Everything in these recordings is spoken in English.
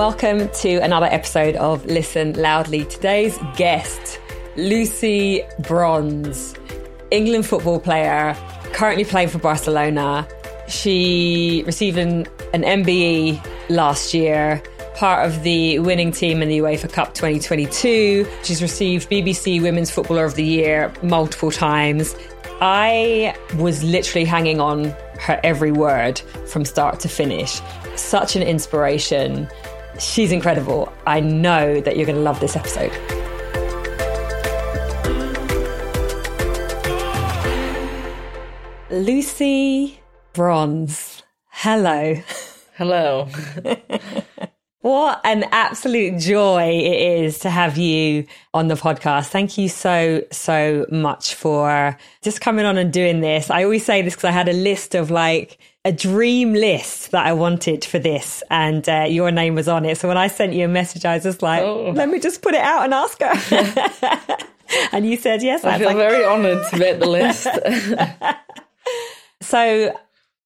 welcome to another episode of Listen Loudly. Today's guest, Lucy Bronze, England football player, currently playing for Barcelona. She received an MBE last year, part of the winning team in the UEFA Cup 2022. She's received BBC Women's Footballer of the Year multiple times. I was literally hanging on her every word from start to finish. Such an inspiration. She's incredible. I know that you're going to love this episode. Lucy Bronze. Hello. Hello. What an absolute joy it is to have you on the podcast. Thank you so much for just coming on and doing this. I always say this because I had a list of a dream list that I wanted for this, and your name was on it. So when I sent you a message, I was just like, Let me just put it out and ask her. And you said yes. I feel very honoured to make the list. So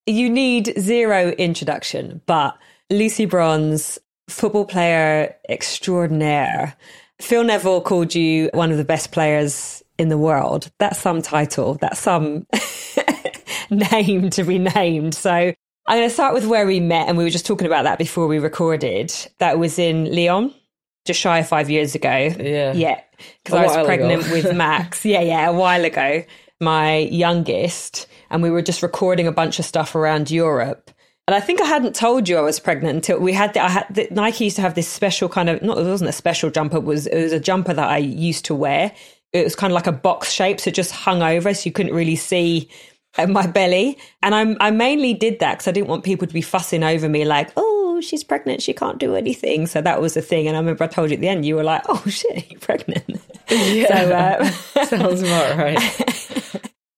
you need zero introduction, but Lucy Bronze, football player extraordinaire. Phil Neville called you one of the best players in the world. That's some title. That's some name to be named. So I'm going to start with where we met, and we were just talking about that before we recorded. That was in Lyon, just shy of 5 years ago. Yeah. Because I was pregnant with Max. Yeah, a while ago. My youngest. And we were just recording a bunch of stuff around Europe. And I think I hadn't told you I was pregnant until Nike used to have this special kind of, it wasn't a special jumper, it was a jumper that I used to wear. It was kind of like a box shape, so it just hung over, so you couldn't really see my belly. And I mainly did that because I didn't want people to be fussing over me like, oh, she's pregnant, she can't do anything. So that was the thing. And I remember I told you at the end, you were like, oh shit, you're pregnant. Yeah, so, sounds about right.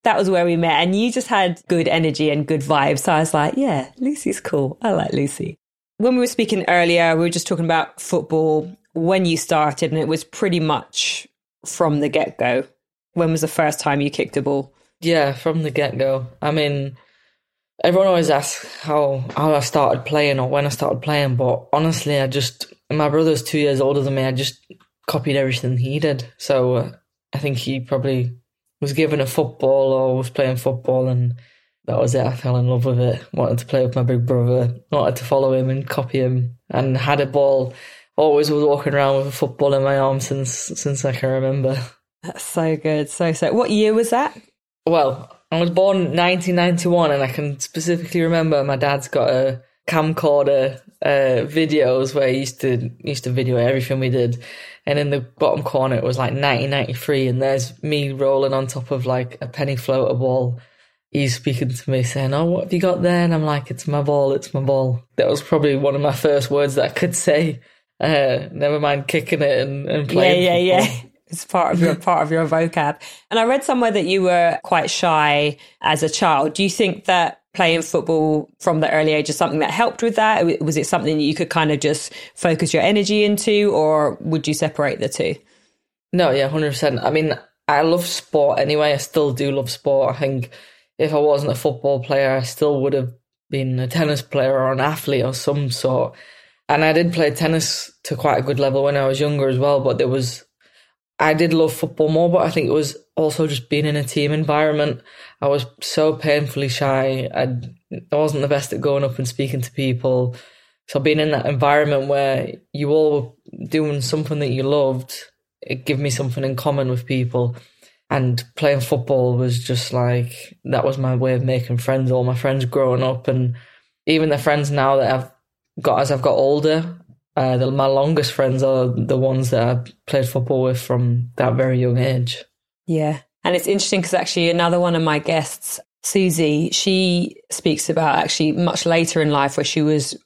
That was where we met, and you just had good energy and good vibes. So I was like, yeah, Lucy's cool. I like Lucy. When we were speaking earlier, we were just talking about football, when you started, and it was pretty much from the get-go. When was the first time you kicked a ball? Yeah, from the get-go. I mean, everyone always asks how I started playing or when I started playing, but honestly, my brother's 2 years older than me. I just copied everything he did. So I think he probably was given a football or was playing football, and that was it. I fell in love with it, wanted to play with my big brother, wanted to follow him and copy him, and had a ball, always was walking around with a football in my arm since I can remember. That's so good. So what year was that? Well, I was born in 1991, and I can specifically remember my dad's got a camcorder videos where he used to video everything we did, and in the bottom corner it was like 1993, and there's me rolling on top of like a penny floater ball. He's speaking to me saying, oh, what have you got there? And I'm like, it's my ball. That was probably one of my first words that I could say, never mind kicking it and playing. Yeah. It's part of your vocab. And I read somewhere that you were quite shy as a child. Do you think that playing football from the early age is something that helped with that? Was it something that you could kind of just focus your energy into, or would you separate the two? No, yeah, 100%. I mean, I love sport anyway. I still do love sport. I think if I wasn't a football player, I still would have been a tennis player or an athlete of some sort. And I did play tennis to quite a good level when I was younger as well, but I did love football more, but I think it was also just being in a team environment. I was so painfully shy. I wasn't the best at going up and speaking to people. So being in that environment where you all were doing something that you loved, it gave me something in common with people. And playing football was just like, that was my way of making friends, all my friends growing up. And even the friends now that I've got as I've got older, my longest friends are the ones that I played football with from that very young age. Yeah. And it's interesting because actually another one of my guests, Susie, she speaks about actually much later in life where she was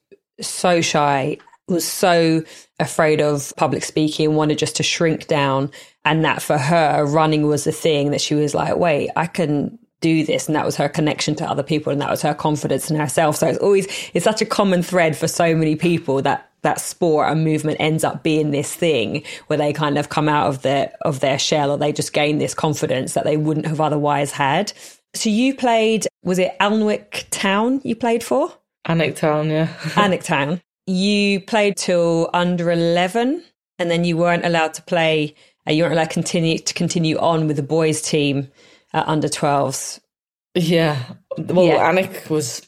so shy, was so afraid of public speaking and wanted just to shrink down. And that for her, running was the thing that she was like, wait, I can do this. And that was her connection to other people, and that was her confidence in herself. So it's such a common thread for so many people that sport and movement ends up being this thing where they kind of come out of their shell, or they just gain this confidence that they wouldn't have otherwise had. So you played, was it Alnwick Town you played for? Alnwick Town, yeah. Alnwick Town. you played till under 11 and then you weren't allowed to play. You weren't allowed to continue on with the boys team at under 12s. Yeah. Well, yeah. Alnwick was,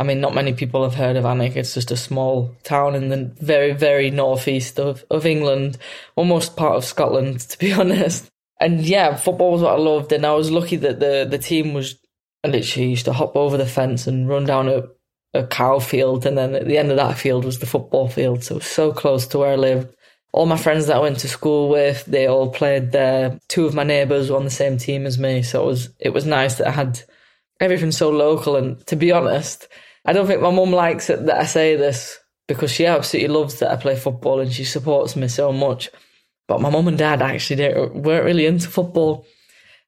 I mean, not many people have heard of Alnwick. It's just a small town in the very, very northeast of England, almost part of Scotland, to be honest. And yeah, football was what I loved. And I was lucky that the team was, I literally used to hop over the fence and run down a cow field. And then at the end of that field was the football field. So it was so close to where I lived. All my friends that I went to school with, they all played there. Two of my neighbours were on the same team as me. So it was nice that I had everything so local. And to be honest, I don't think my mum likes it that I say this because she absolutely loves that I play football and she supports me so much. But my mum and dad actually weren't really into football.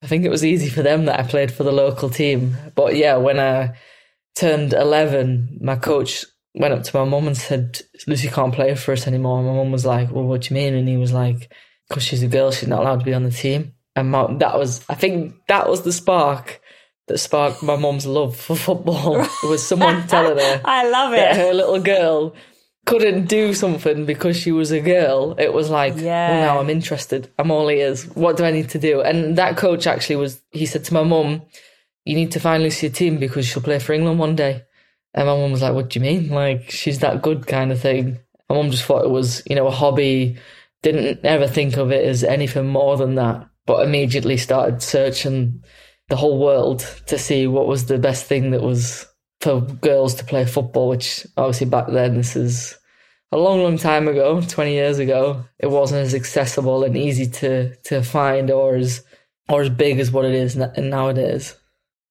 I think it was easy for them that I played for the local team. But yeah, when I turned 11, my coach went up to my mum and said, Lucy can't play for us anymore. And my mum was like, well, what do you mean? And he was like, because she's a girl, she's not allowed to be on the team. And I think that was the spark that sparked my mum's love for football. It was someone telling her I love it. That her little girl couldn't do something because she was a girl. It was like, well, now I'm interested. I'm all ears. What do I need to do? And that coach actually he said to my mum, you need to find Lucy a team because she'll play for England one day. And my mum was like, what do you mean? Like, she's that good kind of thing. My mum just thought it was, a hobby. Didn't ever think of it as anything more than that, but immediately started searching the whole world to see what was the best thing that was for girls to play football, which obviously back then, this is a long, long time ago, 20 years ago, it wasn't as accessible and easy to find or as big as what it is nowadays.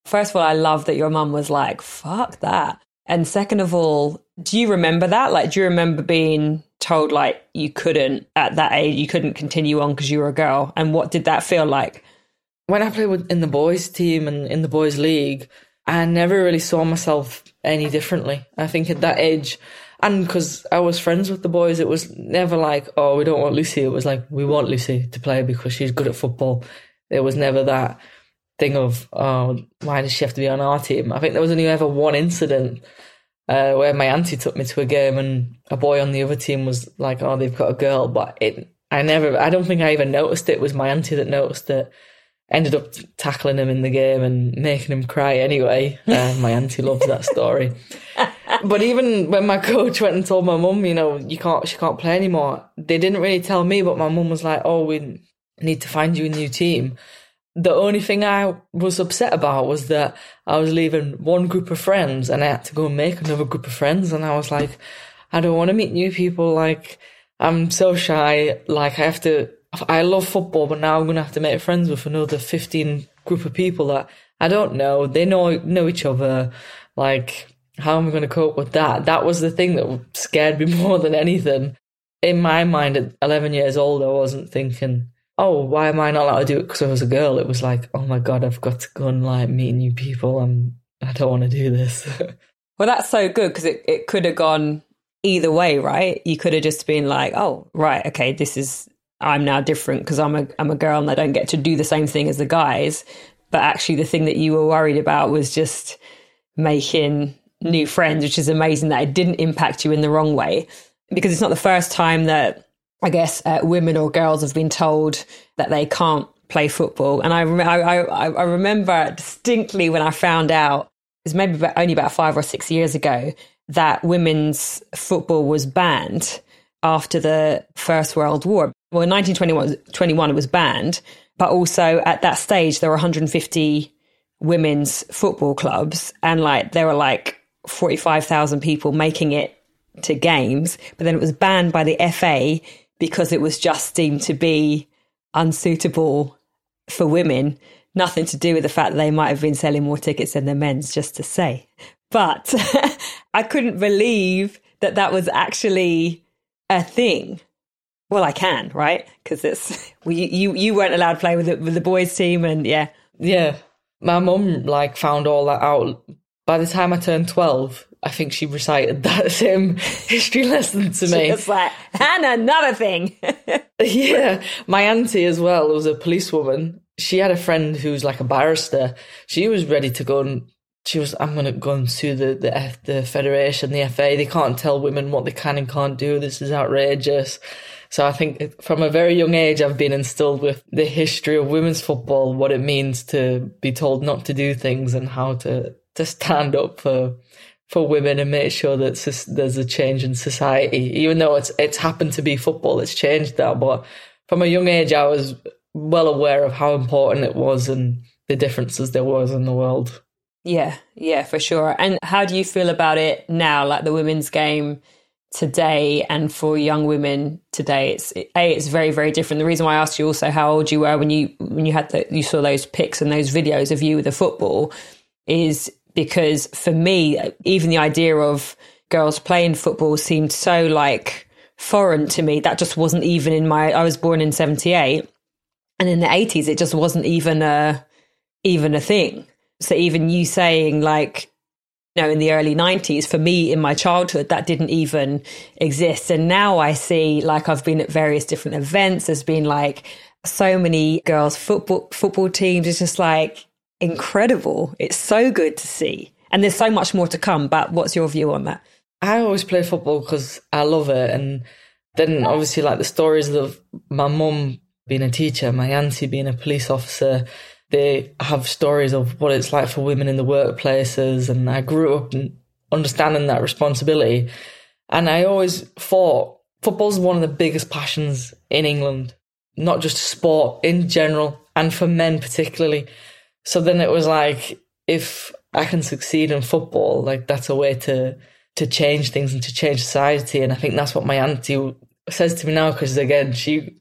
First of all, I love that your mum was like, fuck that. And second of all, do you remember that? Like, do you remember being told like you couldn't at that age, you couldn't continue on because you were a girl? And what did that feel like? When I played in the boys team and in the boys league, I never really saw myself any differently. I think at that age, and because I was friends with the boys, it was never like, oh, we don't want Lucy. It was like, we want Lucy to play because she's good at football. It was never that thing of, oh, why does she have to be on our team? I think there was only ever one incident where my auntie took me to a game and a boy on the other team was like, oh, they've got a girl. But I don't think I even noticed it. It was my auntie that noticed it. Ended up tackling him in the game and making him cry anyway. My auntie loves that story. But even when my coach went and told my mum, she can't play anymore, they didn't really tell me, but my mum was like, oh, we need to find you a new team. The only thing I was upset about was that I was leaving one group of friends and I had to go and make another group of friends. And I was like, I don't want to meet new people. Like, I'm so shy. Like, I love football, but now I'm going to have to make friends with another 15 group of people that I don't know. They know each other. Like, how am I going to cope with that? That was the thing that scared me more than anything. In my mind, at 11 years old, I wasn't thinking, oh, why am I not allowed to do it because I was a girl? It was like, oh my God, I've got to go and like meet new people. I don't want to do this. Well, that's so good because it could have gone either way, right? You could have just been like, oh, right, okay, I'm now different because I'm a girl and I don't get to do the same thing as the guys. But actually the thing that you were worried about was just making new friends, which is amazing that it didn't impact you in the wrong way, because it's not the first time that I guess women or girls have been told that they can't play football. And I remember distinctly when I found out, it was maybe only about 5 or 6 years ago, that women's football was banned after the First World War. Well, in 1921, it was banned, but also at that stage, there were 150 women's football clubs and like there were like 45,000 people making it to games. But then it was banned by the FA because it was just deemed to be unsuitable for women. Nothing to do with the fact that they might have been selling more tickets than the men's, just to say. But I couldn't believe that that was actually a thing. Well, I can, right? Because it's you weren't allowed to play with the boys' team, and yeah. My mum like found all that out. By the time I turned 12, I think she recited that same history lesson to me. It's like, and another thing. Yeah, my auntie as well was a policewoman. She had a friend who's like a barrister. She was ready to go and she was, I'm going to go and sue the federation, the FA. They can't tell women what they can and can't do. This is outrageous. So I think from a very young age, I've been instilled with the history of women's football, what it means to be told not to do things and how to stand up for women and make sure that there's a change in society. Even though it's happened to be football, it's changed that. But from a young age, I was well aware of how important it was and the differences there was in the world. Yeah, for sure. And how do you feel about it now, like the women's game today and for young women today? It's very, very different. The reason why I asked you also how old you were when you had you saw those pics and those videos of you with the football is because for me, even the idea of girls playing football seemed so like foreign to me. That just wasn't even I was born in 78, and in the 80s, it just wasn't even a thing. So even you saying like, you know, in the early 90s, for me in my childhood, that didn't even exist. And now I see, like, I've been at various different events. There's been like so many girls football teams. It's just like incredible. It's so good to see. And there's so much more to come. But what's your view on that? I always play football because I love it. And then obviously like the stories of my mum being a teacher, my auntie being a police officer, they have stories of what it's like for women in the workplaces. And I grew up understanding that responsibility. And I always thought football's one of the biggest passions in England, not just sport in general and for men particularly. So then it was like, if I can succeed in football, like that's a way to change things and to change society. And I think that's what my auntie says to me now, because again, she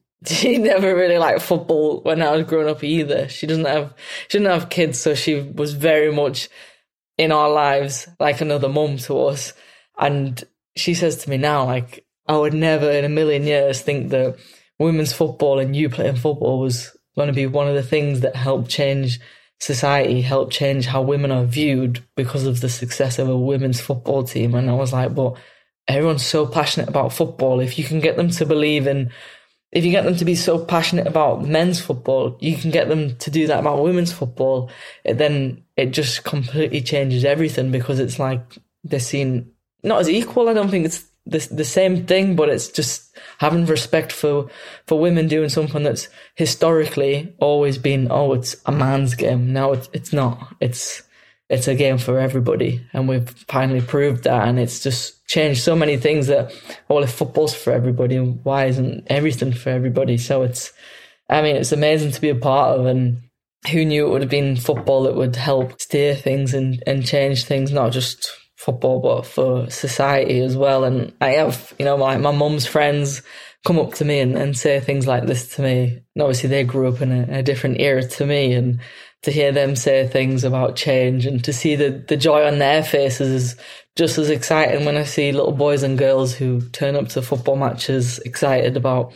never really liked football when I was growing up either. She didn't have kids, so she was very much in our lives like another mum to us. And she says to me now, like, I would never in a million years think that women's football and you playing football was going to be one of the things that helped change society, helped change how women are viewed because of the success of a women's football team. And I was like, but everyone's so passionate about football. If you get them to be so passionate about men's football, you can get them to do that about women's football, then it just completely changes everything, because it's like they're seen not as equal. I don't think it's the same thing, but it's just having respect for women doing something that's historically always been, oh, it's a man's game. Now it's not. It's a game for everybody, and we've finally proved that. And it's just changed so many things that, well, if football's for everybody, why isn't everything for everybody? So it's amazing to be a part of. And who knew it would have been football that would help steer things and change things, not just football, but for society as well. And I have, you know, my mum's friends come up to me and say things like this to me. And obviously they grew up in a different era to me, and to hear them say things about change and to see the joy on their faces is just as exciting when I see little boys and girls who turn up to football matches excited about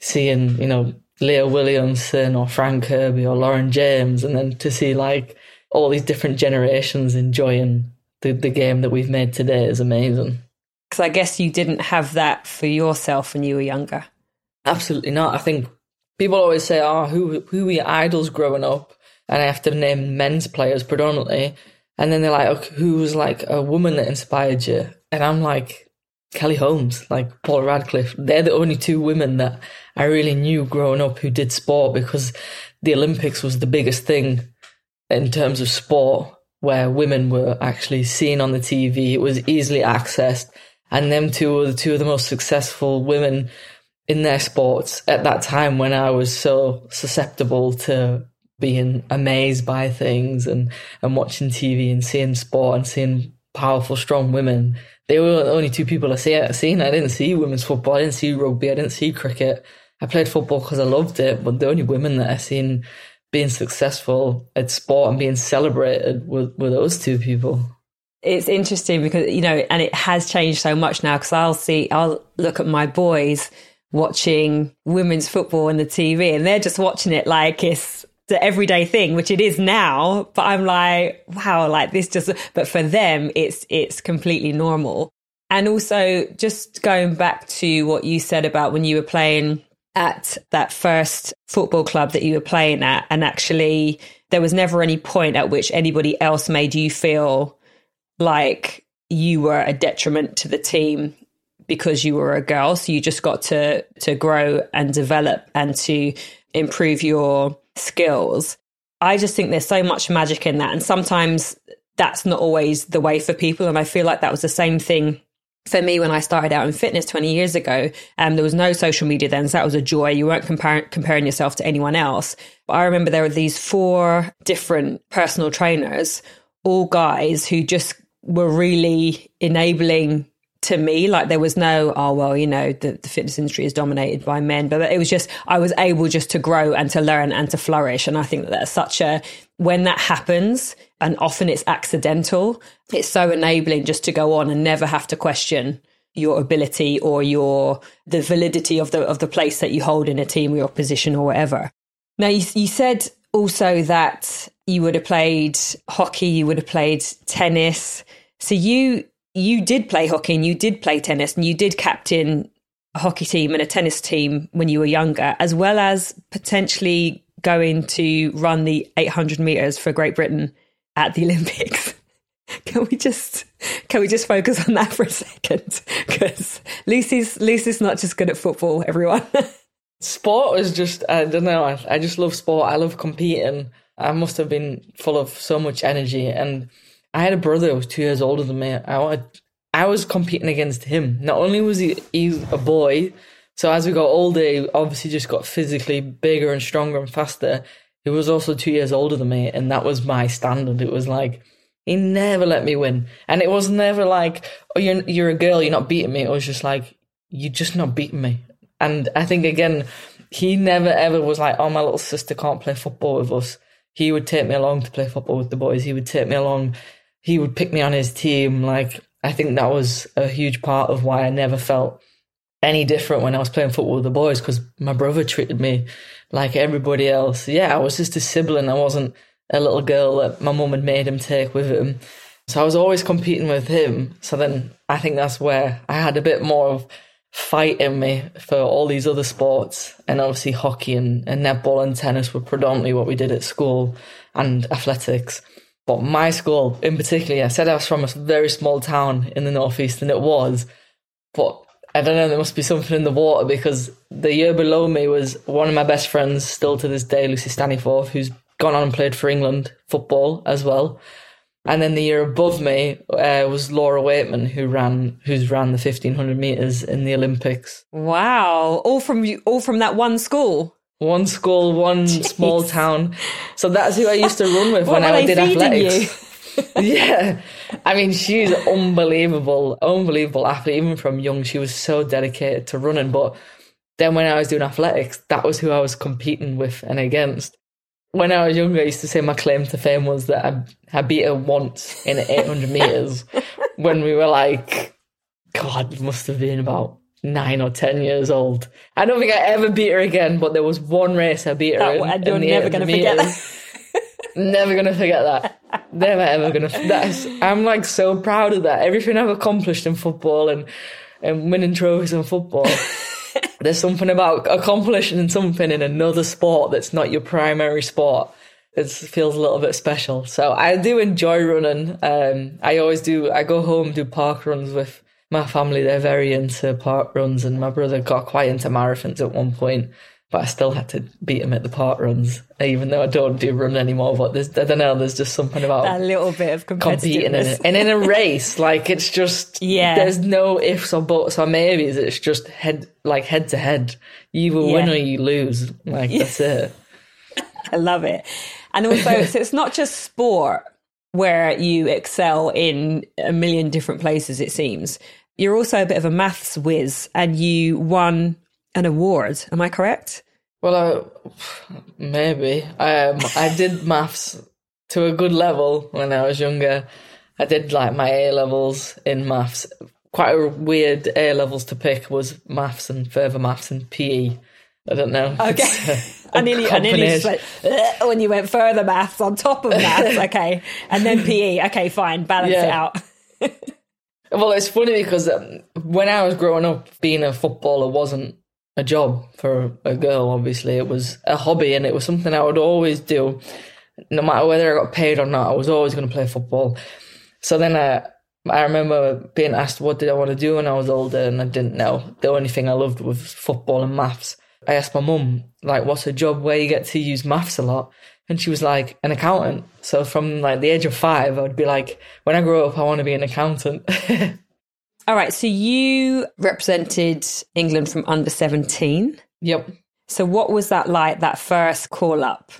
seeing, you know, Leah Williamson or Frank Kirby or Lauren James, and then to see like all these different generations enjoying the game that we've made today is amazing. Because I guess you didn't have that for yourself when you were younger. Absolutely not. I think people always say, oh, who were your idols growing up? And I have to name men's players predominantly. And then they're like, okay, who was like a woman that inspired you? And I'm like, Kelly Holmes, like Paula Radcliffe. They're the only two women that I really knew growing up who did sport, because the Olympics was the biggest thing in terms of sport where women were actually seen on the TV. It was easily accessed. And them two were the two of the most successful women in their sports at that time, when I was so susceptible to being amazed by things and watching TV and seeing sport and seeing powerful, strong women. They were the only two people I seen. I didn't see women's football. I didn't see rugby. I didn't see cricket. I played football because I loved it. But the only women that I seen being successful at sport and being celebrated were those two people. It's interesting because, you know, and it has changed so much now, because I'll look at my boys watching women's football on the TV and they're just watching it like it's the everyday thing, which it is now, but I'm like, wow, like this just, but for them, it's completely normal. And also just going back to what you said about when you were playing at that first football club that you were playing at, and actually there was never any point at which anybody else made you feel like you were a detriment to the team because you were a girl. So you just got to grow and develop and to improve your skills. I just think there's so much magic in that. And sometimes that's not always the way for people. And I feel like that was the same thing for me when I started out in fitness 20 years ago. There was no social media then, so that was a joy. You weren't comparing yourself to anyone else. But I remember there were these 4 different personal trainers, all guys, who just were really enabling to me. Like there was no, the fitness industry is dominated by men, but it was just, I was able just to grow and to learn and to flourish. And I think that that's when that happens, and often it's accidental, it's so enabling just to go on and never have to question your ability or the validity of the place that you hold in a team or your position or whatever. Now, you said also that you would have played hockey, you would have played tennis. So you did play hockey and you did play tennis and you did captain a hockey team and a tennis team when you were younger, as well as potentially going to run the 800 metres for Great Britain at the Olympics. Can we just focus on that for a second? Because Lucy's not just good at football, everyone. Sport is just, I don't know, I just love sport. I love competing. I must have been full of so much energy, and I had a brother who was 2 years older than me. I was competing against him. Not only was he's a boy, so as we got older, he obviously just got physically bigger and stronger and faster. He was also 2 years older than me, and that was my standard. It was like, he never let me win. And it was never like, oh, you're a girl, you're not beating me. It was just like, you're just not beating me. And I think, again, he never ever was like, oh, my little sister can't play football with us. He would take me along to play football with the boys. He would take me along. He would pick me on his team. Like, I think that was a huge part of why I never felt any different when I was playing football with the boys, because my brother treated me like everybody else. Yeah, I was just a sibling. I wasn't a little girl that my mum had made him take with him. So I was always competing with him. So then I think that's where I had a bit more of fight in me for all these other sports. And obviously hockey and netball and tennis were predominantly what we did at school, and athletics. But my school in particular, I said I was from a very small town in the northeast, and it was. But I don't know, there must be something in the water, because the year below me was one of my best friends still to this day, Lucy Staniforth, who's gone on and played for England football as well. And then the year above me was Laura Weightman, who's ran the 1500 meters in the Olympics. Wow! All from that one school. One school, one small town. So that's who I used to run with when I did athletics. Yeah, I mean, she's unbelievable athlete. Even from young, she was so dedicated to running. But then when I was doing athletics, that was who I was competing with and against. When I was younger, I used to say my claim to fame was that I beat her once in 800 metres when we were like, God, it must have been about 9 or 10 years old. I don't think I ever beat her again, but there was one race I beat her in. I'm never going to forget that. Never going to forget that. Never, ever going to. I'm like so proud of that. Everything I've accomplished in football and winning trophies in football. There's something about accomplishing something in another sport that's not your primary sport. It feels a little bit special. So I do enjoy running. I always do. I go home, do park runs with my family. They're very into park runs, and my brother got quite into marathons at one point, but I still had to beat him at the park runs, even though I don't do run anymore. But I don't know, there's just something about that little bit of competing in it. And in a race, like, it's just, yeah, there's no ifs or buts or maybes. It's just head to head. You will win or you lose. Like, that's it. I love it. And also, it's not just sport where you excel in a million different places, it seems. You're also a bit of a maths whiz, and you won an award. Am I correct? Well, maybe. I did maths to a good level when I was younger. I did like my A-levels in maths. Quite a weird A-levels to pick was maths and further maths and PE. I don't know. Okay. I nearly just went, when you went further maths on top of maths. Okay. And then PE. Okay, fine. Balance it out. Well, it's funny because when I was growing up, being a footballer wasn't a job for a girl, obviously. It was a hobby and it was something I would always do. No matter whether I got paid or not, I was always going to play football. So then I remember being asked what did I want to do when I was older, and I didn't know. The only thing I loved was football and maths. I asked my mum, like, what's a job where you get to use maths a lot? And she was like, an accountant. So from like the age of 5, I would be like, when I grow up, I want to be an accountant. All right. So you represented England from under 17. Yep. So what was that like, that first call up?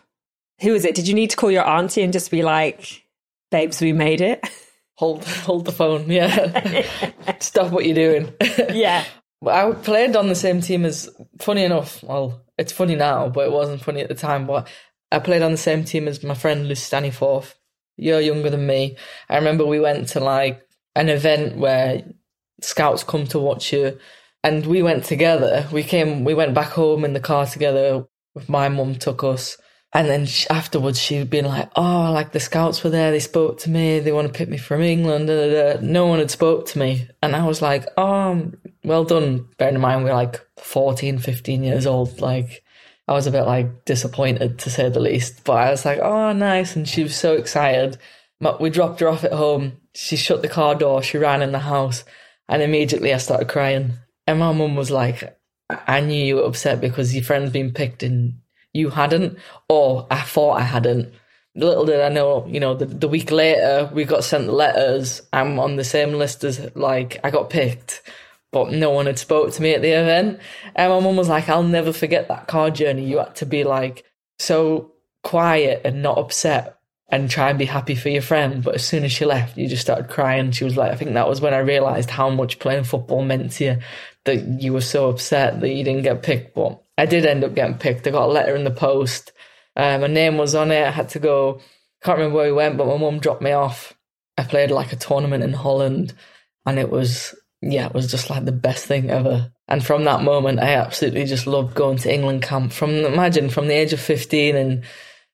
Who was it? Did you need to call your auntie and just be like, babes, we made it? Hold the phone. Yeah. Stop what you're doing. Yeah. I played on the same team as, funny enough, well, it's funny now, but it wasn't funny at the time, but I played on the same team as my friend Lucy Staniforth, a year younger than me. I remember we went to like an event where scouts come to watch you, and we went together. We went back home in the car together. My mum took us, and then afterwards she'd been like, oh, like the scouts were there, they spoke to me, they want to pick me from England, da, da, da. No one had spoke to me, and I was like, oh, well done. Bearing in mind we're like 14, 15 years old, like I was a bit like disappointed to say the least, but I was like, oh, nice. And she was so excited. We dropped her off at home. She shut the car door. She ran in the house, and immediately I started crying. And my mum was like, I knew you were upset because your friend's been picked and you hadn't, or I thought I hadn't. Little did I know, you know, the week later we got sent letters. I'm on the same list as, like, I got picked, but no one had spoke to me at the event. And my mum was like, I'll never forget that car journey. You had to be like so quiet and not upset and try and be happy for your friend. But as soon as she left, you just started crying. She was like, I think that was when I realised how much playing football meant to you, that you were so upset that you didn't get picked. But I did end up getting picked. I got a letter in the post. My name was on it. I had to go. I can't remember where we went, but my mum dropped me off. I played like a tournament in Holland, and it was... yeah, it was just like the best thing ever. And from that moment, I absolutely just loved going to England camp. From the age of 15, and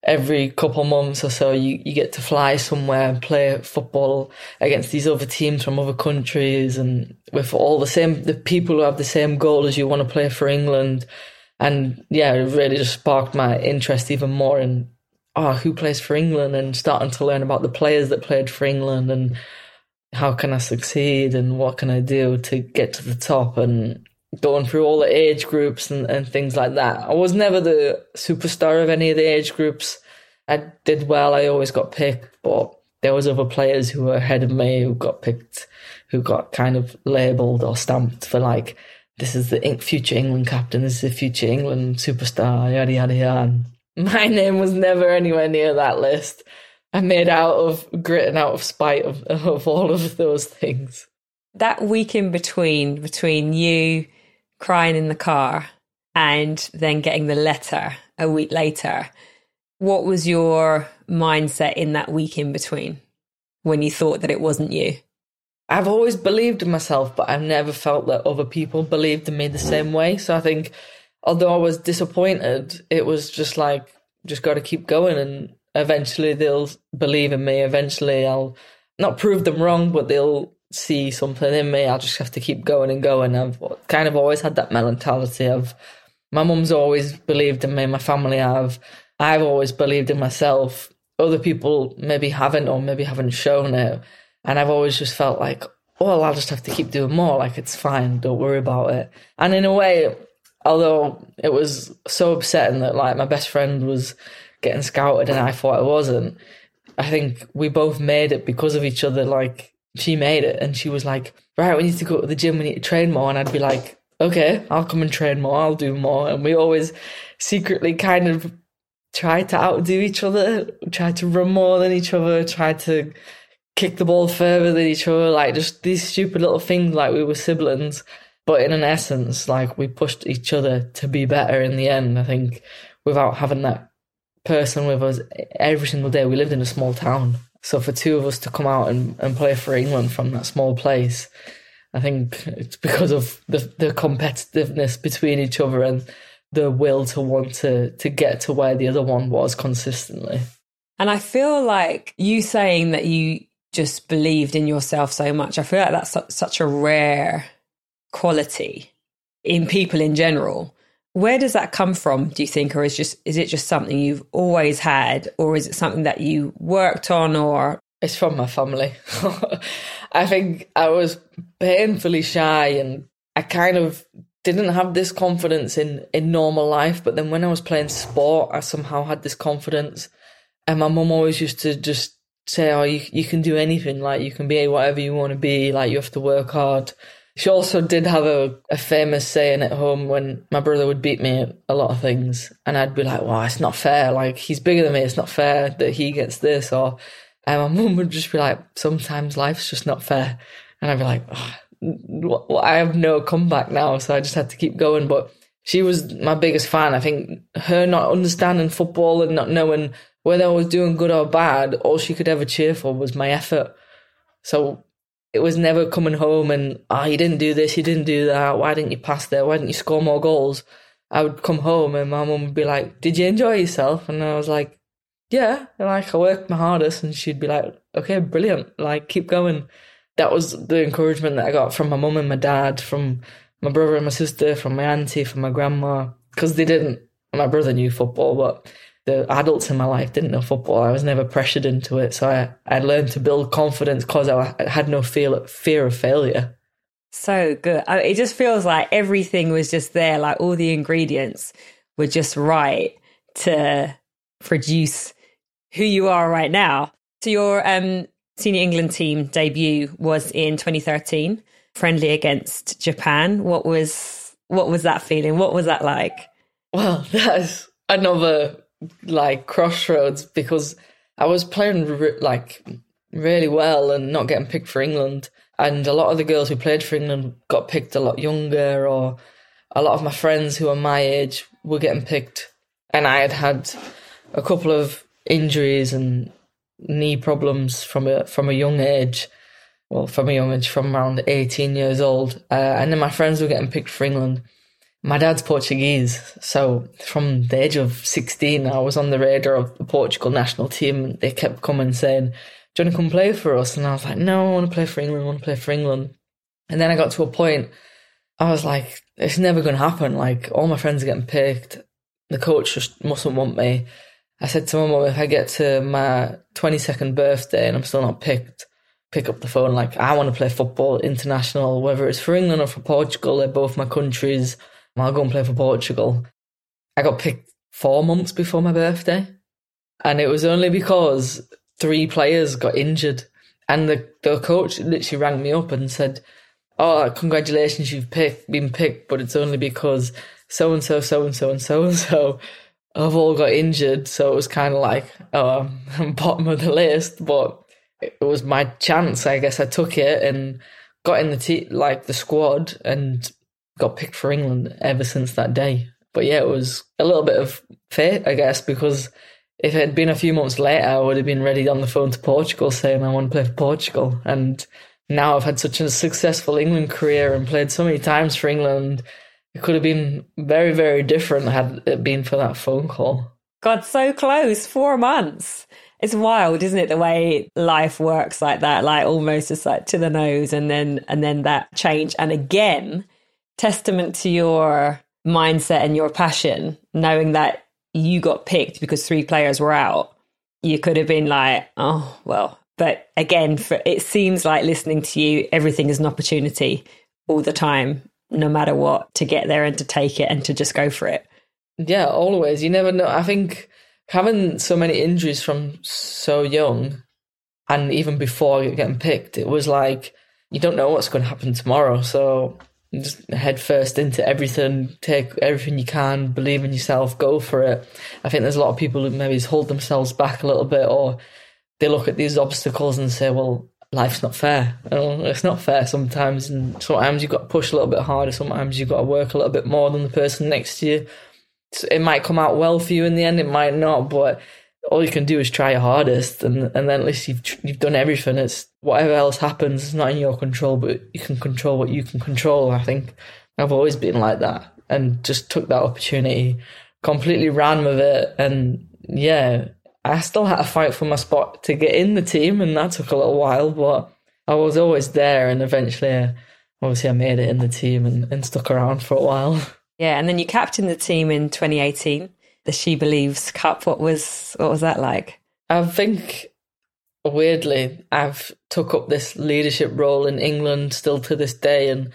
every couple months or so, you get to fly somewhere and play football against these other teams from other countries, and with all the people who have the same goal as you want to play for England. And yeah, it really just sparked my interest even more in, who plays for England, and starting to learn about the players that played for England, and how can I succeed and what can I do to get to the top, and going through all the age groups and things like that. I was never the superstar of any of the age groups. I did well. I always got picked, but there was other players who were ahead of me who got picked, who got kind of labelled or stamped for like, this is the future England captain, this is the future England superstar, yada, yada, yada. My name was never anywhere near that list. I made out of grit and out of spite of all of those things. That week in between you crying in the car and then getting the letter a week later, what was your mindset in that week in between when you thought that it wasn't you? I've always believed in myself, but I've never felt that other people believed in me the same way. So I think, although I was disappointed, it was just like, just got to keep going, and eventually they'll believe in me. Eventually I'll not prove them wrong, but they'll see something in me. I'll just have to keep going and going. I've kind of always had that mentality of, my mum's always believed in me, my family have. I've always believed in myself. Other people maybe haven't, or maybe haven't shown it. And I've always just felt like, I'll just have to keep doing more. Like, it's fine. Don't worry about it. And in a way, although it was so upsetting that like my best friend was getting scouted and I thought I wasn't, I think we both made it because of each other. Like, she made it and she was like, right, we need to go to the gym, we need to train more. And I'd be like, okay, I'll come and train more, I'll do more. And we always secretly kind of tried to outdo each other, tried to run more than each other, tried to kick the ball further than each other, like just these stupid little things, like we were siblings. But in an essence, like, we pushed each other to be better in the end. I think without having that person with us every single day, we lived in a small town, so for two of us to come out and play for England from that small place, I think it's because of the competitiveness between each other and the will to want to get to where the other one was consistently. And I feel like you saying that you just believed in yourself so much, I feel like that's such a rare quality in people in general. Where does that come from, do you think? Or is it just something you've always had? Or is it something that you worked on? Or it's from my family. I think I was painfully shy and I kind of didn't have this confidence in normal life. But then when I was playing sport, I somehow had this confidence. And my mum always used to just say, oh, you can do anything. Like, you can be whatever you want to be. Like, you have to work hard. She also did have a famous saying at home when my brother would beat me at a lot of things. And I'd be like, well, it's not fair. Like, he's bigger than me. It's not fair that he gets this. Or my mum would just be like, sometimes life's just not fair. And I'd be like, oh, I have no comeback now. So I just had to keep going. But she was my biggest fan. I think her not understanding football and not knowing whether I was doing good or bad, all she could ever cheer for was my effort. So it was never coming home and, oh, you didn't do this, you didn't do that, why didn't you pass there, why didn't you score more goals? I would come home and my mum would be like, did you enjoy yourself? And I was like, yeah, and like I worked my hardest. And she'd be like, okay, brilliant, like keep going. That was the encouragement that I got from my mum and my dad, from my brother and my sister, from my auntie, from my grandma, because they didn't, my brother knew football, but the adults in my life didn't know football. I was never pressured into it. So I learned to build confidence because I had no fear of failure. So good. It just feels like everything was just there, like all the ingredients were just right to produce who you are right now. So your senior England team debut was in 2013, friendly against Japan. What was that feeling? What was that like? Well, that is another like crossroads, because I was playing like really well and not getting picked for England, and a lot of the girls who played for England got picked a lot younger, or a lot of my friends who are my age were getting picked, and I had a couple of injuries and knee problems from a young age, from around 18 years old, and then my friends were getting picked for England. My dad's Portuguese, so from the age of 16, I was on the radar of the Portugal national team, and they kept coming saying, do you want to come play for us? And I was like, no, I want to play for England. And then I got to a point, I was like, it's never going to happen. Like, all my friends are getting picked. The coach just mustn't want me. I said to my mum, if I get to my 22nd birthday and I'm still not picked, pick up the phone. Like, I want to play football international, whether it's for England or for Portugal. They're both my countries. I'll go and play for Portugal. I got picked 4 months before my birthday, and it was only because 3 players got injured, and the coach literally rang me up and said, oh, congratulations, you've been picked, but it's only because so-and-so, so-and-so, and so-and-so have all got injured. So it was kind of like, oh, I'm bottom of the list, but it was my chance. I guess I took it and got in the squad and got picked for England ever since that day. But yeah, it was a little bit of fate, I guess, because if it had been a few months later, I would have been ready on the phone to Portugal saying I want to play for Portugal. And now I've had such a successful England career and played so many times for England. It could have been very, very different had it been for that phone call. God, so close, 4 months. It's wild, isn't it, the way life works like that, like almost just like to the nose, and then that change. And again, testament to your mindset and your passion, knowing that you got picked because 3 players were out. You could have been like, oh, well. But again, it seems like listening to you, everything is an opportunity all the time, no matter what, to get there and to take it and to just go for it. Yeah, always. You never know. I think having so many injuries from so young, and even before getting picked, it was like, you don't know what's going to happen tomorrow. So just head first into everything, take everything you can, believe in yourself, go for it. I think there's a lot of people who maybe hold themselves back a little bit, or they look at these obstacles and say, well, life's not fair. And it's not fair sometimes. And sometimes you've got to push a little bit harder. Sometimes you've got to work a little bit more than the person next to you. It might come out well for you in the end, it might not, but all you can do is try your hardest, and then at least you've done everything. It's whatever else happens, it's not in your control, but you can control what you can control. I think I've always been like that, and just took that opportunity, completely ran with it, and yeah, I still had to fight for my spot to get in the team, and that took a little while, but I was always there, and eventually obviously I made it in the team and stuck around for a while. Yeah, and then you captained the team in 2018, the She Believes Cup. What was that like? I think, weirdly, I've took up this leadership role in England still to this day, and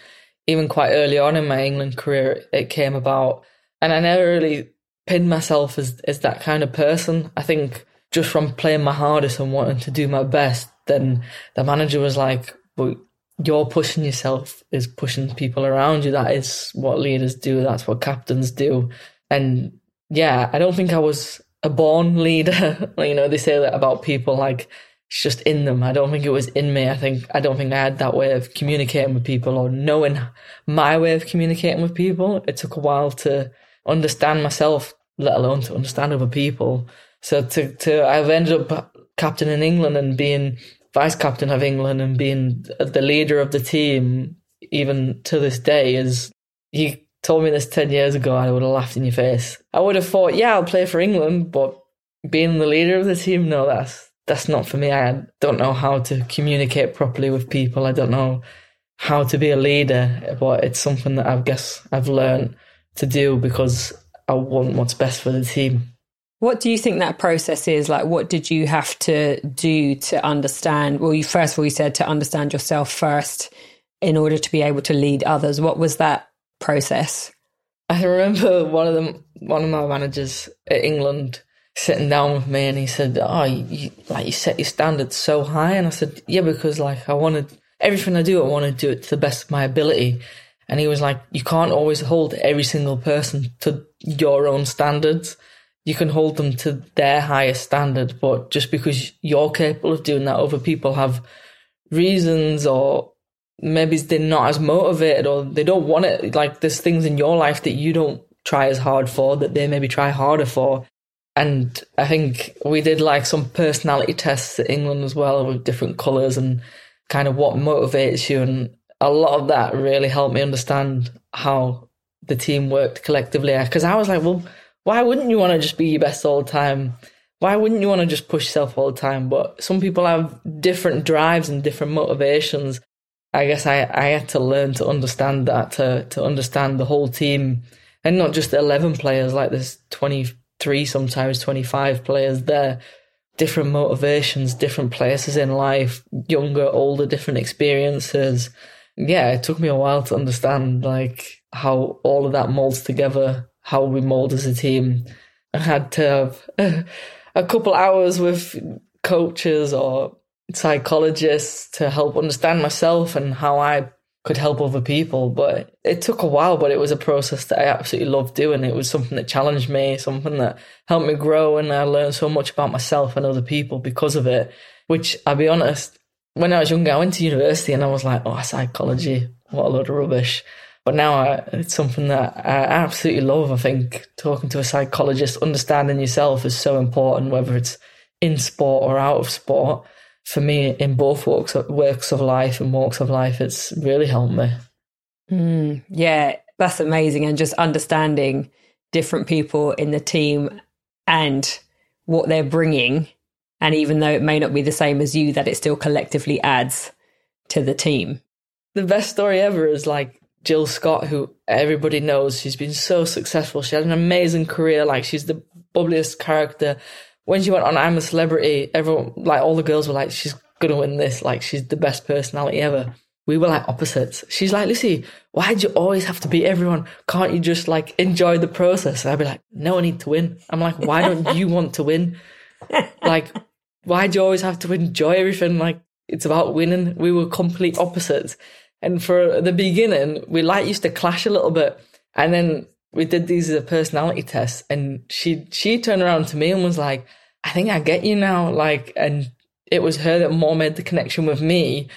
even quite early on in my England career it came about, and I never really pinned myself as that kind of person. I think just from playing my hardest and wanting to do my best, then the manager was like, well, you're pushing yourself is pushing people around you. That is what leaders do, that's what captains do. And yeah, I don't think I was a born leader. You know, they say that about people, like it's just in them. I don't think it was in me. I don't think I had that way of communicating with people or knowing my way of communicating with people. It took a while to understand myself, let alone to understand other people. So I've ended up captaining England and being vice captain of England and being the leader of the team, even to this day. Is you told me this 10 years ago, I would have laughed in your face. I would have thought, yeah, I'll play for England, but being the leader of the team, no, that's not for me. I don't know how to communicate properly with people. I don't know how to be a leader, but it's something that I guess I've learned to do because I want what's best for the team. What do you think that process is? Like, what did you have to do to understand? Well, first of all, you said to understand yourself first in order to be able to lead others. What was that process? I remember one of my managers at England sitting down with me, and he said, "Oh, you set your standards so high." And I said, "Yeah, because like I want to do it to the best of my ability." And he was like, "You can't always hold every single person to your own standards. You can hold them to their highest standard, but just because you're capable of doing that, other people have reasons, or maybe they're not as motivated, or they don't want it. Like there's things in your life that you don't try as hard for that they maybe try harder for." And I think we did like some personality tests at England as well with different colours and kind of what motivates you. And a lot of that really helped me understand how the team worked collectively. Because I was like, well, why wouldn't you want to just be your best all the time? Why wouldn't you want to just push yourself all the time? But some people have different drives and different motivations. I guess I had to learn to understand that, to understand the whole team and not just 11 players. Like there's 23, sometimes 25 players there, different motivations, different places in life, younger, older, different experiences. Yeah, it took me a while to understand like how all of that molds together, how we mold as a team. I had to have a couple hours with coaches or psychologists to help understand myself and how I could help other people. But it took a while, but it was a process that I absolutely loved doing. It was something that challenged me, something that helped me grow, and I learned so much about myself and other people because of it, which, I'll be honest, when I was younger, I went to university and I was like, oh, psychology, what a load of rubbish. But now it's something that I absolutely love. I think talking to a psychologist, understanding yourself is so important, whether it's in sport or out of sport. For me, in both walks of life, it's really helped me. Yeah, that's amazing. And just understanding different people in the team and what they're bringing. And even though it may not be the same as you, that it still collectively adds to the team. The best story ever is like Jill Scott, who everybody knows. She's been so successful. She had an amazing career. Like she's the bubbliest character. When she went on I'm a Celebrity, everyone, like all the girls were like, she's going to win this. Like she's the best personality ever. We were like opposites. She's like, Lucy, why do you always have to beat everyone? Can't you just like enjoy the process? And I'd be like, no, I need to win. I'm like, why don't you want to win? Like, why do you always have to enjoy everything? Like it's about winning. We were complete opposites. And for the beginning, we like used to clash a little bit. And then we did these as a personality test, and she turned around to me and was like, I think I get you now. Like, and it was her that more made the connection with me.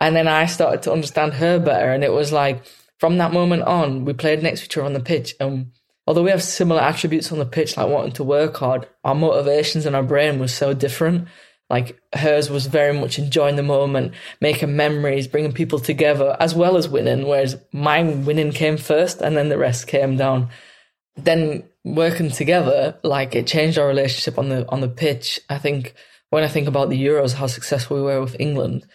And then I started to understand her better. And it was like, from that moment on, we played next to each other on the pitch. And although we have similar attributes on the pitch, like wanting to work hard, our motivations and our brain was so different. Like hers was very much enjoying the moment, making memories, bringing people together, as well as winning, whereas my winning came first and then the rest came down. Then working together, like it changed our relationship on the pitch. I think when I think about the Euros, how successful we were with England,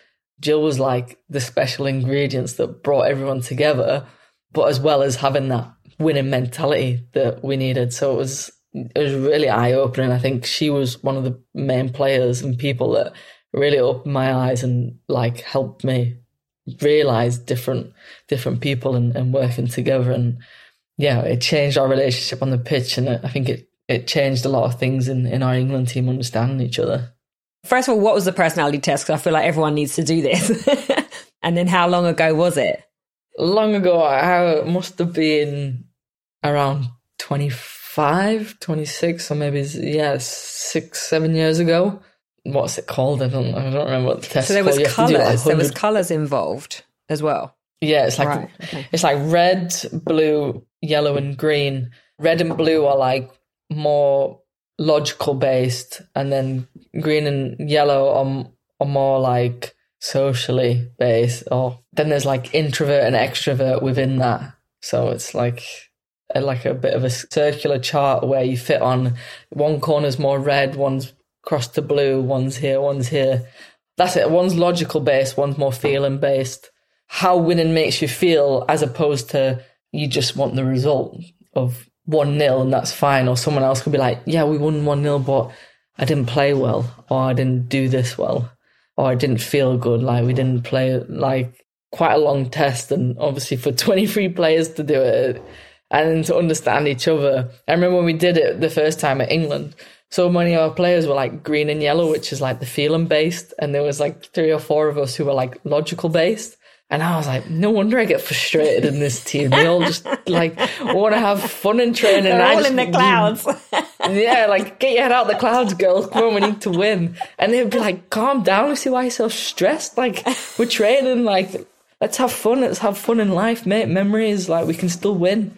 Jill was like the special ingredients that brought everyone together, but as well as having that winning mentality that we needed. So it was really eye-opening. I think she was one of the main players and people that really opened my eyes and like helped me realise different people and working together. And yeah, it changed our relationship on the pitch, and I think it changed a lot of things in our England team understanding each other. First of all, what was the personality test? Because I feel like everyone needs to do this. And then how long ago was it? Long ago, I must have been around 25, 26, or maybe, 6, 7 years ago. What's it called? I don't remember what the test was. So there was colours involved as well. Yeah, it's like right, okay. It's like red, blue, yellow and green. Red and blue are like more logical based, and then green and yellow are more like socially based, or then there's like introvert and extrovert within that. So it's like a bit of a circular chart where you fit on one corner's more red, one's crossed to blue, one's here, one's here. That's it. One's logical based, one's more feeling based. How winning makes you feel, as opposed to you just want the result of 1-0 and that's fine. Or someone else could be like, yeah, we won 1-0, but I didn't play well, or I didn't do this well, or I didn't feel good, like we didn't play, like quite a long test. And obviously for 23 players to do it and to understand each other. I remember when we did it the first time at England, so many of our players were like green and yellow, which is like the feeling based. And there was like 3 or 4 of us who were like logical based. And I was like, no wonder I get frustrated in this team. They all just like want to have fun in training. They're all in the clouds. Yeah, like get your head out of the clouds, girls. Come on, we need to win. And they'd be like, calm down. I see why you're so stressed. Like we're training. Like let's have fun. Let's have fun in life, make memories. Like we can still win.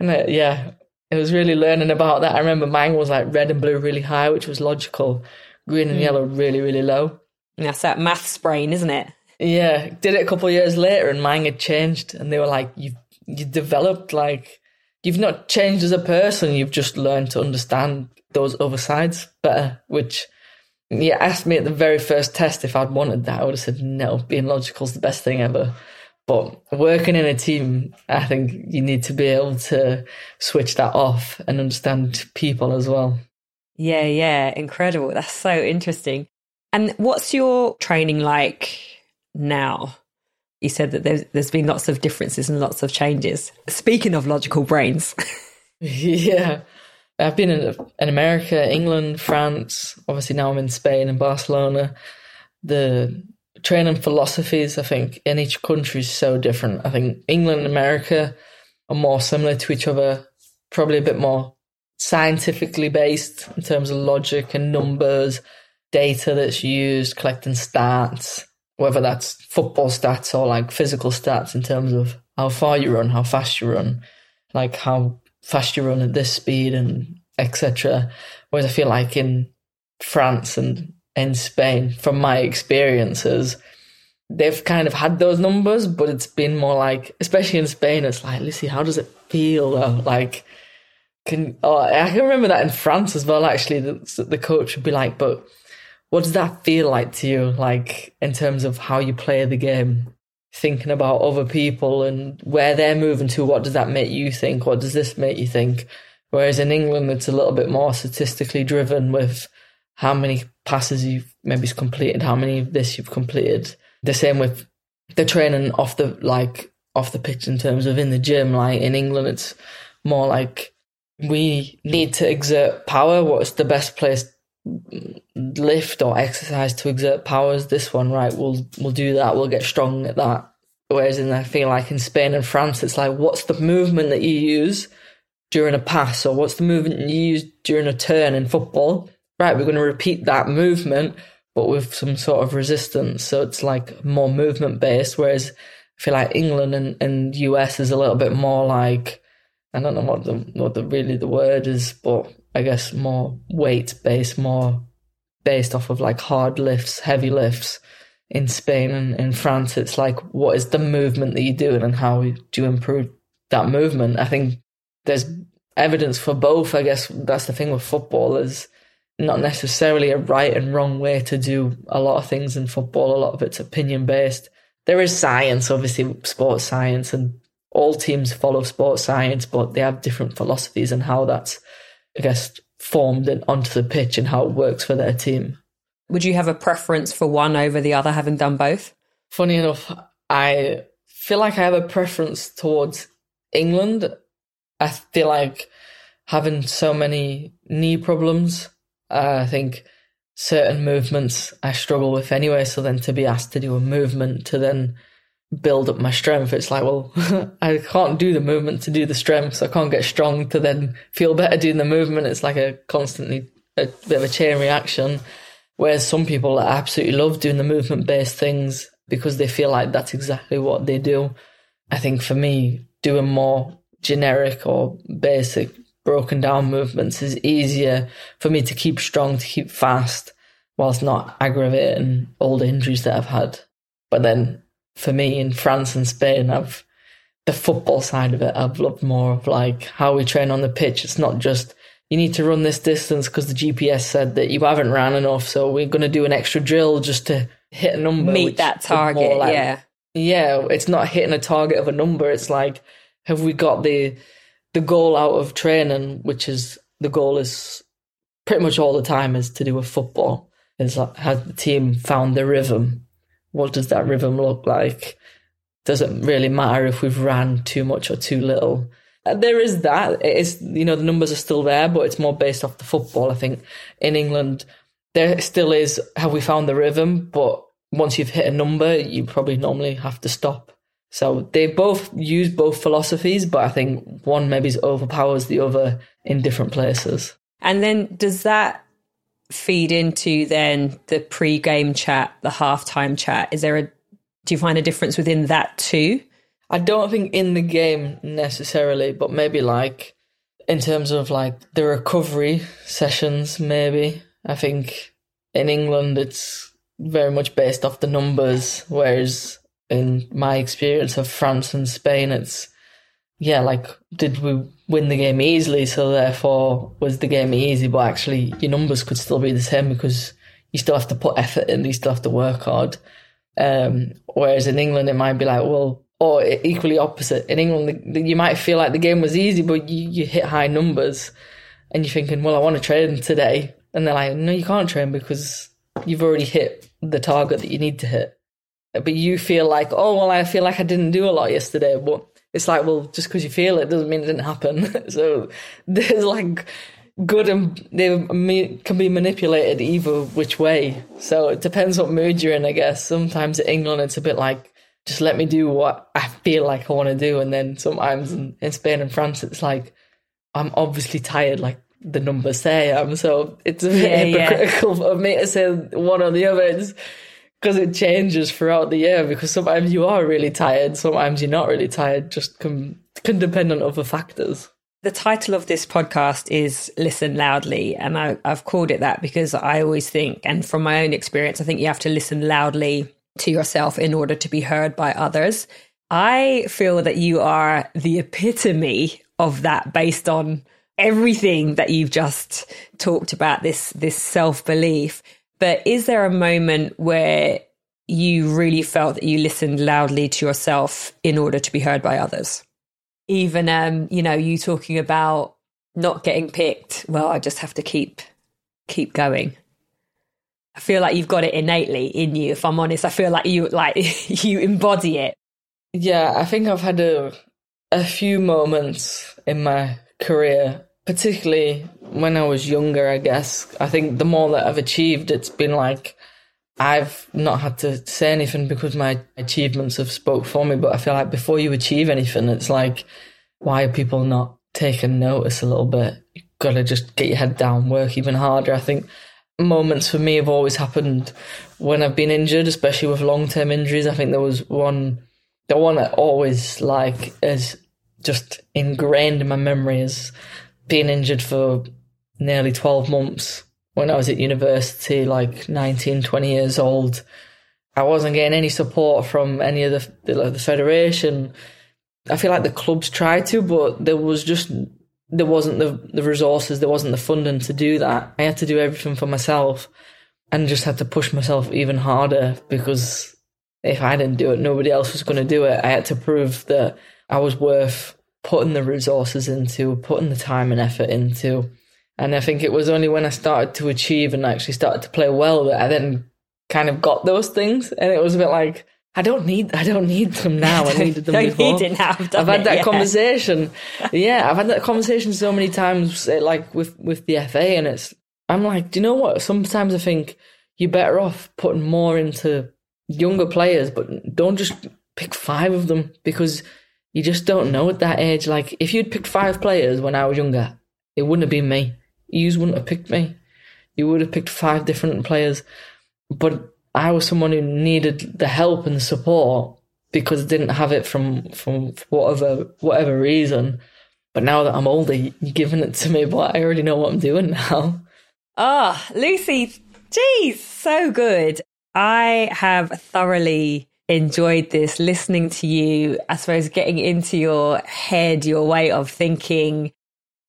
And it was really learning about that. I remember mine was like red and blue really high, which was logical. Green and yellow really, really low. And that's that maths brain, isn't it? Yeah, did it a couple of years later and mine had changed, and they were like, you developed, like you've not changed as a person, you've just learned to understand those other sides better, which you asked me at the very first test if I'd wanted that, I would have said no, being logical's the best thing ever. But working in a team, I think you need to be able to switch that off and understand people as well. Yeah, incredible. That's so interesting. And what's your training like now? You said that there's been lots of differences and lots of changes. Speaking of logical brains. Yeah. I've been in America, England, France. Obviously now I'm in Spain and Barcelona. The training philosophies, I think, in each country is so different. I think England and America are more similar to each other, probably a bit more scientifically based in terms of logic and numbers, data that's used, collecting stats, whether that's football stats or like physical stats in terms of how far you run, how fast you run, like how fast you run at this speed and etc. Whereas I feel like in France and in Spain, from my experiences, they've kind of had those numbers, but it's been more like, especially in Spain, it's like, Lucy, how does it feel though? Like, I can remember that in France as well, actually, the coach would be like, but what does that feel like to you, like in terms of how you play the game, thinking about other people and where they're moving to? What does that make you think? What does this make you think? Whereas in England, it's a little bit more statistically driven with how many passes you've maybe completed, how many of this you've completed. The same with the training off the pitch in terms of in the gym. Like in England, it's more like we need to exert power. What's the best place lift or exercise to exert powers? This one, right? We'll do that. We'll get strong at that. Whereas I feel like in Spain and France, it's like, what's the movement that you use during a pass, or what's the movement you use during a turn in football? Right, we're going to repeat that movement, but with some sort of resistance. So it's like more movement based. Whereas I feel like England and US is a little bit more like, I don't know what the word is, but I guess more weight-based, more based off of like hard lifts, heavy lifts. In Spain and in France, it's like, what is the movement that you're doing and how do you improve that movement? I think there's evidence for both. I guess that's the thing with football is not necessarily a right and wrong way to do a lot of things in football. A lot of it's opinion-based. There is science, obviously, sports science, and all teams follow sports science, but they have different philosophies and how that's, I guess, formed and onto the pitch and how it works for their team. Would you have a preference for one over the other, having done both? Funny enough, I feel like I have a preference towards England. I feel like having so many knee problems, I think certain movements I struggle with anyway, so then to be asked to do a movement to then build up my strength, it's like, well, I can't do the movement to do the strength, so I can't get strong to then feel better doing the movement. It's like a bit of a chain reaction, whereas some people absolutely love doing the movement-based things because they feel like that's exactly what they do. I think for me, doing more generic or basic broken down movements is easier for me to keep strong, to keep fast, whilst not aggravating all the injuries that I've had. But then for me, in France and Spain, the football side of it, I've loved more of like how we train on the pitch. It's not just, you need to run this distance because the GPS said that you haven't ran enough, so we're going to do an extra drill just to hit a number. Meet that target, like, yeah. Yeah, it's not hitting a target of a number. It's like, have we got the goal out of training, which is the goal is pretty much all the time is to do with football. It's like, has the team found the rhythm? What does that rhythm look like? Doesn't really matter if we've ran too much or too little. There is that. It is, you know, the numbers are still there, but it's more based off the football. I think in England, there still is, have we found the rhythm? But once you've hit a number, you probably normally have to stop. So they both use both philosophies, but I think one maybe overpowers the other in different places. And then does that feed into then the pre-game chat, the halftime chat? Do you find a difference within that too? I don't think in the game necessarily, but maybe like in terms of like the recovery sessions, maybe. I think in England it's very much based off the numbers, whereas in my experience of France and Spain, it's, yeah, like, did we win the game easily? So therefore, was the game easy? But actually, your numbers could still be the same because you still have to put effort in, you still have to work hard. Whereas in England, it might be like, well, or equally opposite. In England, you might feel like the game was easy, but you hit high numbers and you're thinking, well, I want to train today. And they're like, no, you can't train because you've already hit the target that you need to hit. But you feel like, oh, well, I feel like I didn't do a lot yesterday. But it's like, well, just because you feel it doesn't mean it didn't happen. So there's like good and they can be manipulated either which way. So it depends what mood you're in, I guess. Sometimes in England, it's a bit like, just let me do what I feel like I want to do. And then sometimes in Spain and France, it's like, I'm obviously tired, like the numbers say I am. So it's a bit hypocritical for me to say one or the other. Because it changes throughout the year, because sometimes you are really tired, sometimes you're not really tired, just can depend on other factors. The title of this podcast is Listen Loudly, and I've called it that because I always think, and from my own experience, I think you have to listen loudly to yourself in order to be heard by others. I feel that you are the epitome of that based on everything that you've just talked about, this self-belief. But is there a moment where you really felt that you listened loudly to yourself in order to be heard by others? Even, you know, you talking about not getting picked. Well, I just have to keep going. I feel like you've got it innately in you. If I'm honest, I feel like you embody it. Yeah, I think I've had a few moments in my career, particularly when I was younger, I guess. I think the more that I've achieved, it's been like I've not had to say anything because my achievements have spoke for me. But I feel like before you achieve anything, it's like, why are people not taking notice a little bit? You've got to just get your head down, work even harder. I think moments for me have always happened when I've been injured, especially with long-term injuries. I think there was the one that always like is just ingrained in my memory is being injured for nearly 12 months when I was at university, like 19, 20 years old. I wasn't getting any support from any of the federation. I feel like the clubs tried to, but there was just there wasn't the resources, there wasn't the funding to do that. I had to do everything for myself and just had to push myself even harder, because if I didn't do it, nobody else was going to do it. I had to prove that I was worth putting the resources into, putting the time and effort into. And I think it was only when I started to achieve and actually started to play well that I then kind of got those things. And it was a bit like, I don't need them now. I needed them before. You didn't have done I've had it, that yeah. conversation. Yeah, I've had that conversation so many times, like with the FA, and it's, I'm like, do you know what? Sometimes I think you're better off putting more into younger players, but don't just pick 5 of them, because you just don't know at that age. Like, if you'd picked 5 players when I was younger, it wouldn't have been me. You wouldn't have picked me. You would have picked 5 different players. But I was someone who needed the help and the support because I didn't have it from whatever reason. But now that I'm older, you're giving it to me, but I already know what I'm doing now. Ah, oh, Lucy, geez, so good. I have thoroughly enjoyed this, listening to you, I suppose, getting into your head, your way of thinking,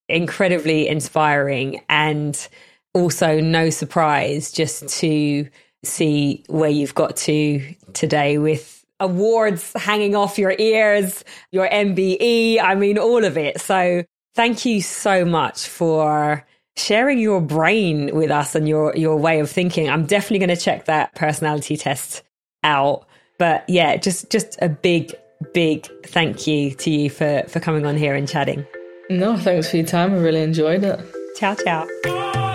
incredibly inspiring, and also no surprise just to see where you've got to today with awards hanging off your ears, your MBE, I mean, all of it. So thank you so much for sharing your brain with us and your way of thinking. I'm definitely going to check that personality test out. But yeah, just a big, big thank you to you for coming on here and chatting. No, thanks for your time. I really enjoyed it. Ciao, ciao.